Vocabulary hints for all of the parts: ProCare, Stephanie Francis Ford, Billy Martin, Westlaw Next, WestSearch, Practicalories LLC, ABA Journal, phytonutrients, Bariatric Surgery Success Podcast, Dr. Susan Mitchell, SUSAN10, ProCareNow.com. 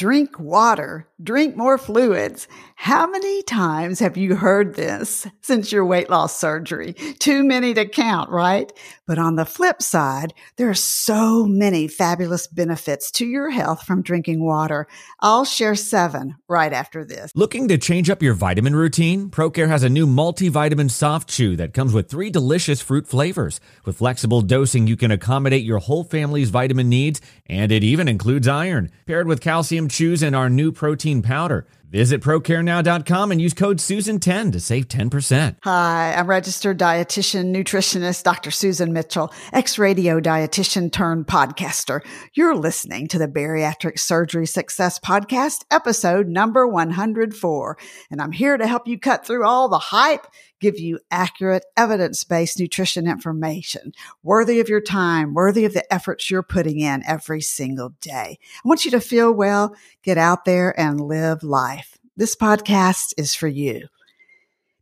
drink water, drink more fluids. How many times have you heard this since your weight loss surgery? Too many to count, right? But on the flip side, there are so many fabulous benefits to your health from drinking water. I'll share 7 right after this. Looking to change up your vitamin routine? ProCare has a new multivitamin soft chew that comes with 3 delicious fruit flavors. With flexible dosing, you can accommodate your whole family's vitamin needs, and it even includes iron. Paired with calcium chews and our new protein powder. Visit ProCareNow.com and use code SUSAN10 to save 10%. Hi, I'm registered dietitian, nutritionist, Dr. Susan Mitchell, ex-radio dietitian turned podcaster. You're listening to the Bariatric Surgery Success Podcast, episode number 104. And I'm here to help you cut through all the hype, give you accurate, evidence-based nutrition information, worthy of your time, worthy of the efforts you're putting in every single day. I want you to feel well, get out there, and live life. This podcast is for you.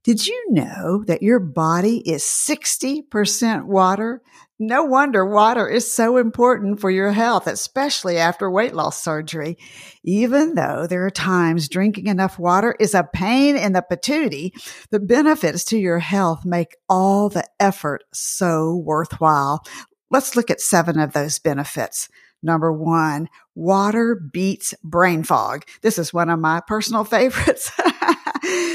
Did you know that your body is 60% water? No wonder water is so important for your health, especially after weight loss surgery. Even though there are times drinking enough water is a pain in the patootie, the benefits to your health make all the effort so worthwhile. Let's look at 7 of those benefits. Number 1, water beats brain fog. This is one of my personal favorites.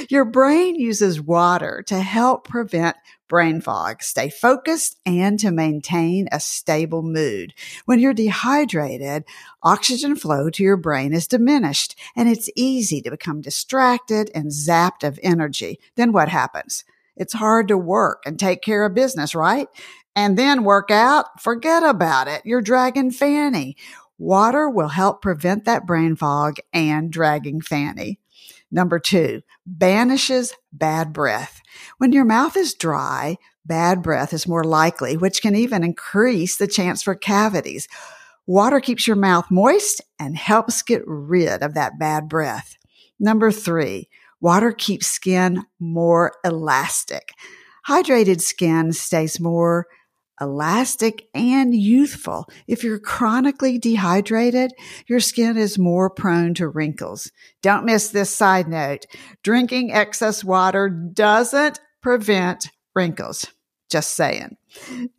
Your brain uses water to help prevent brain fog, stay focused, and to maintain a stable mood. When you're dehydrated, oxygen flow to your brain is diminished, and it's easy to become distracted and zapped of energy. Then what happens? It's hard to work and take care of business, right? And then work out, forget about it. You're dragging fanny. Water will help prevent that brain fog and dragging fanny. Number 2, banishes bad breath. When your mouth is dry, bad breath is more likely, which can even increase the chance for cavities. Water keeps your mouth moist and helps get rid of that bad breath. Number 3, water keeps skin more elastic. Hydrated skin stays more elastic and youthful. If you're chronically dehydrated, your skin is more prone to wrinkles. Don't miss this side note. Drinking excess water doesn't prevent wrinkles. Just saying.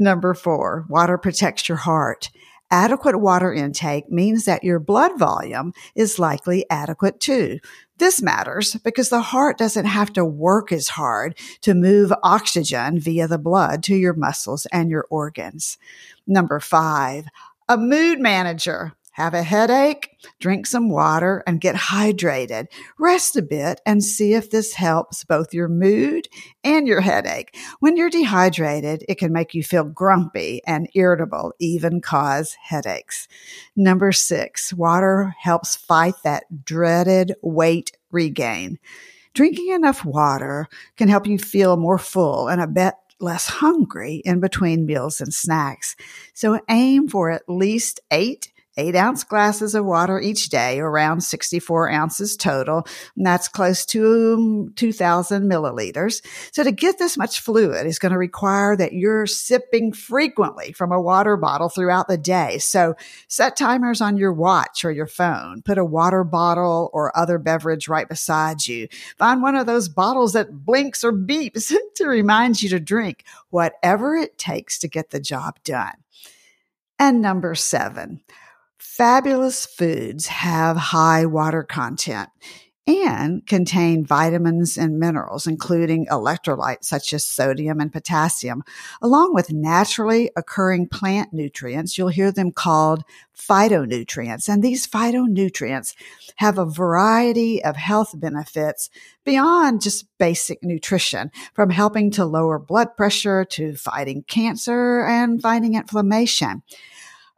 Number 4, water protects your heart. Adequate water intake means that your blood volume is likely adequate too. This matters because the heart doesn't have to work as hard to move oxygen via the blood to your muscles and your organs. Number 5, a mood manager. Have a headache, drink some water, and get hydrated. Rest a bit and see if this helps both your mood and your headache. When you're dehydrated, it can make you feel grumpy and irritable, even cause headaches. Number 6, water helps fight that dreaded weight regain. Drinking enough water can help you feel more full and a bit less hungry in between meals and snacks. So aim for at least 8 8-ounce glasses of water each day, around 64 ounces total, and that's close to 2,000 milliliters. So to get this much fluid is going to require that you're sipping frequently from a water bottle throughout the day. So set timers on your watch or your phone. Put a water bottle or other beverage right beside you. Find one of those bottles that blinks or beeps to remind you to drink, whatever it takes to get the job done. And number 7. Fabulous foods have high water content and contain vitamins and minerals, including electrolytes such as sodium and potassium, along with naturally occurring plant nutrients. You'll hear them called phytonutrients, and these phytonutrients have a variety of health benefits beyond just basic nutrition, from helping to lower blood pressure to fighting cancer and fighting inflammation.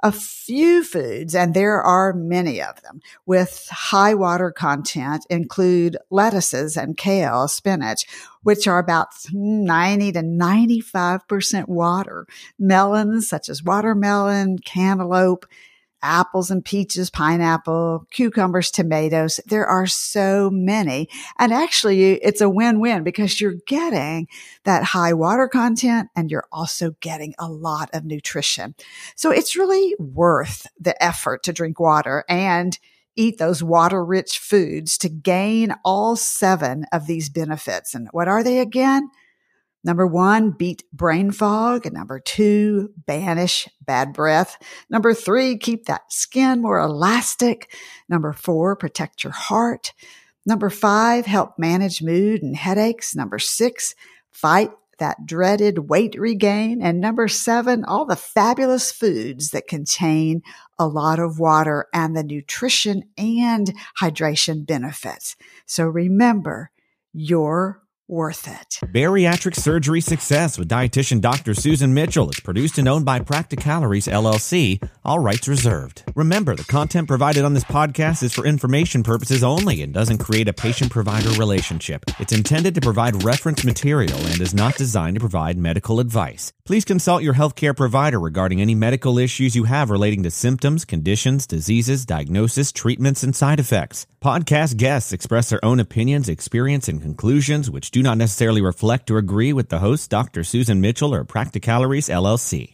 A few foods, and there are many of them, with high water content include lettuces and kale, spinach, which are about 90 to 95% water, melons such as watermelon, cantaloupe, apples and peaches, pineapple, cucumbers, tomatoes. There are so many. And actually, it's a win-win because you're getting that high water content and you're also getting a lot of nutrition. So it's really worth the effort to drink water and eat those water-rich foods to gain all 7 of these benefits. And what are they again? Number 1, beat brain fog. And number 2, banish bad breath. Number 3, keep that skin more elastic. Number 4, protect your heart. Number 5, help manage mood and headaches. Number 6, fight that dreaded weight regain. And number 7, all the fabulous foods that contain a lot of water and the nutrition and hydration benefits. So remember, you're worth it. Bariatric Surgery Success with dietitian Dr. Susan Mitchell is produced and owned by Practicalories LLC. All rights reserved. Remember, the content provided on this podcast is for information purposes only and doesn't create a patient-provider relationship. It's intended to provide reference material and is not designed to provide medical advice. Please consult your healthcare provider regarding any medical issues you have relating to symptoms, conditions, diseases, diagnosis, treatments, and side effects. Podcast guests express their own opinions, experience, and conclusions, which do not necessarily reflect or agree with the host, Dr. Susan Mitchell, or Practicalories, LLC.